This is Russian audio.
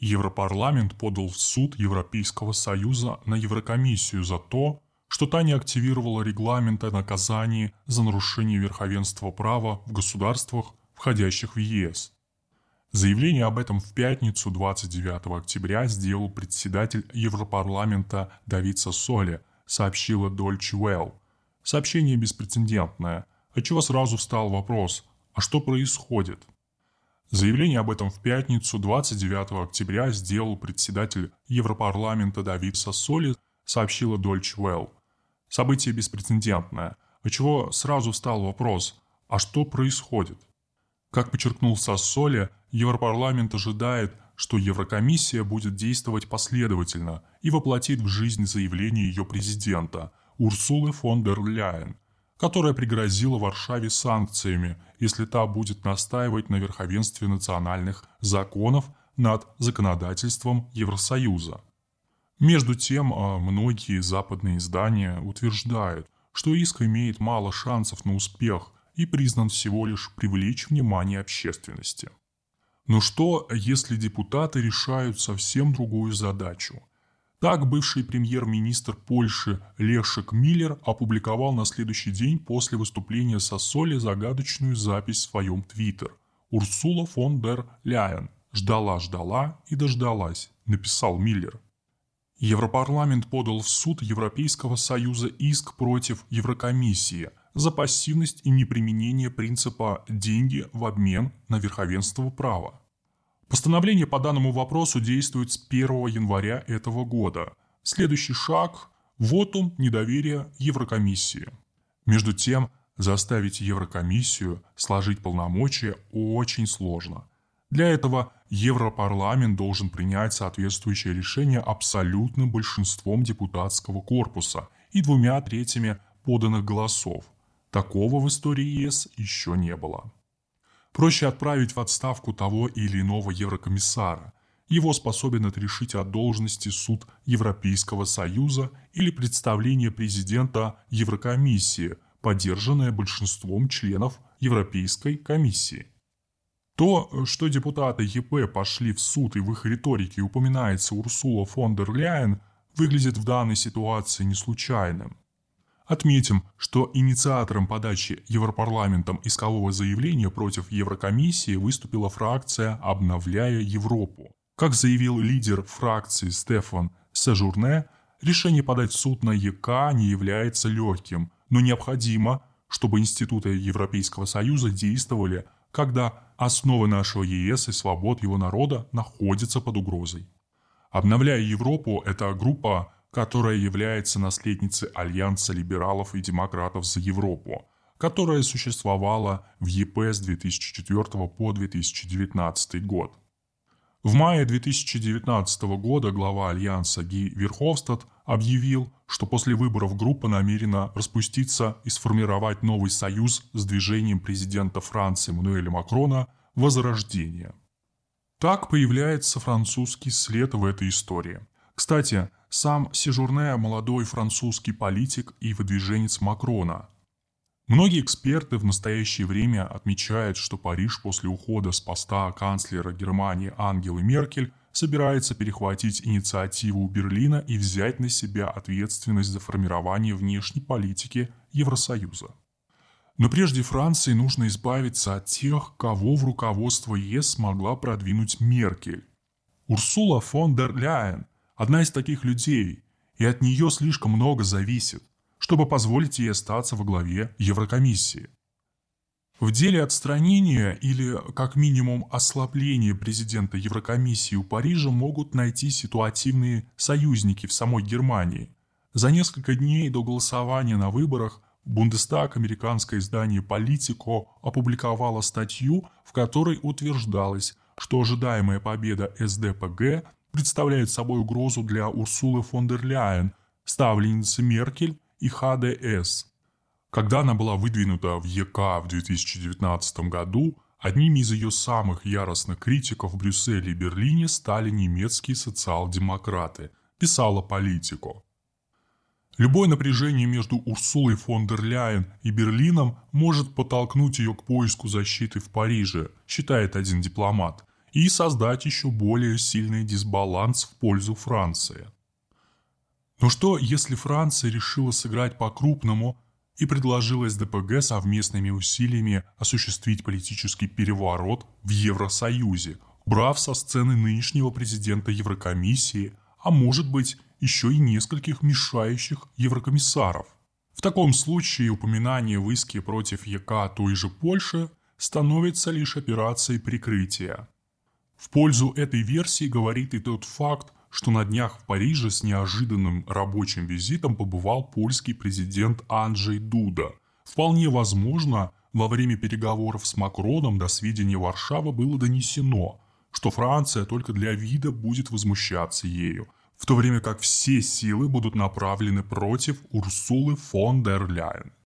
Европарламент подал в суд Европейского Союза на Еврокомиссию за то, что та не активировала регламент о наказании за нарушение верховенства права в государствах, входящих в ЕС. Заявление об этом в пятницу 29 октября сделал председатель Европарламента Давид Сассоли, сообщила Deutsche Welle. Сообщение беспрецедентное, отчего сразу встал вопрос, а что происходит? Заявление об этом в пятницу 29 октября сделал председатель Европарламента Давид Сассоли, сообщила Deutsche Welle. Событие беспрецедентное, отчего сразу встал вопрос, а что происходит? Как подчеркнул Сассоли, Европарламент ожидает, что Еврокомиссия будет действовать последовательно и воплотит в жизнь заявление ее президента Урсулы фон дер Ляйен, которая пригрозила Варшаве санкциями, если та будет настаивать на верховенстве национальных законов над законодательством Евросоюза. Между тем, многие западные издания утверждают, что иск имеет мало шансов на успех и признан всего лишь привлечь внимание общественности. Но что, если депутаты решают совсем другую задачу? Так бывший премьер-министр Польши Лешек Миллер опубликовал на следующий день после выступления Сассоли загадочную запись в своем Твиттер. «Урсула фон дер Ляйен. Ждала и дождалась», – написал Миллер. Европарламент подал в суд Европейского Союза иск против Еврокомиссии за пассивность и неприменение принципа «деньги в обмен на верховенство права». Постановление по данному вопросу действует с 1 января этого года. Следующий шаг – вотум недоверия Еврокомиссии. Между тем, заставить Еврокомиссию сложить полномочия очень сложно. Для этого Европарламент должен принять соответствующее решение абсолютным большинством депутатского корпуса и 2/3 поданных голосов. Такого в истории ЕС еще не было. Проще отправить в отставку того или иного еврокомиссара. Его способен отрешить от должности суд Европейского Союза или представление президента Еврокомиссии, поддержанное большинством членов Европейской комиссии. То, что депутаты ЕП пошли в суд и в их риторике упоминается Урсула фон дер Ляйен, выглядит в данной ситуации не случайным. Отметим, что инициатором подачи Европарламентом искового заявления против Еврокомиссии выступила фракция «Обновляя Европу». Как заявил лидер фракции Стефан Сежурне, решение подать в суд на ЕК не является легким, но необходимо, чтобы институты Европейского Союза действовали, когда основы нашего ЕС и свобод его народа находятся под угрозой. «Обновляя Европу» — это группа, которая является наследницей Альянса либералов и демократов за Европу, которая существовала в ЕП с 2004 по 2019 год. В мае 2019 года глава Альянса Ги Верховстадт объявил, что после выборов группа намерена распуститься и сформировать новый союз с движением президента Франции Эммануэля Макрона «Возрождение». Так появляется французский след в этой истории. Кстати, сам Сежурне – молодой французский политик и выдвиженец Макрона. Многие эксперты в настоящее время отмечают, что Париж после ухода с поста канцлера Германии Ангелы Меркель собирается перехватить инициативу Берлина и взять на себя ответственность за формирование внешней политики Евросоюза. Но прежде Франции нужно избавиться от тех, кого в руководство ЕС смогла продвинуть Меркель. Урсула фон дер Ляйен одна из таких людей, и от нее слишком много зависит, чтобы позволить ей остаться во главе Еврокомиссии. В деле отстранения или, как минимум, ослабления президента Еврокомиссии у Парижа могут найти ситуативные союзники в самой Германии. За несколько дней до голосования на выборах Бундестаг, американское издание Politico, опубликовало статью, в которой утверждалось, что ожидаемая победа СДПГ – представляет собой угрозу для Урсулы фон дер Ляйен, ставленницы Меркель и ХДС. Когда она была выдвинута в ЕК в 2019 году, одними из ее самых яростных критиков в Брюсселе и Берлине стали немецкие социал-демократы, писала Politico. Любое напряжение между Урсулой фон дер Ляйен и Берлином может подтолкнуть ее к поиску защиты в Париже, считает один дипломат. и создать еще более сильный дисбаланс в пользу Франции. Но что, если Франция решила сыграть по-крупному и предложила СДПГ совместными усилиями осуществить политический переворот в Евросоюзе, брав со сцены нынешнего президента Еврокомиссии, а может быть еще и нескольких мешающих еврокомиссаров? В таком случае упоминание в иске против ЕК той же Польши становится лишь операцией прикрытия. В пользу этой версии говорит и тот факт, что на днях в Париже с неожиданным рабочим визитом побывал польский президент Анджей Дуда. Вполне возможно, во время переговоров с Макроном до сведения Варшавы было донесено, что Франция только для вида будет возмущаться ею, в то время как все силы будут направлены против Урсулы фон дер Ляйен.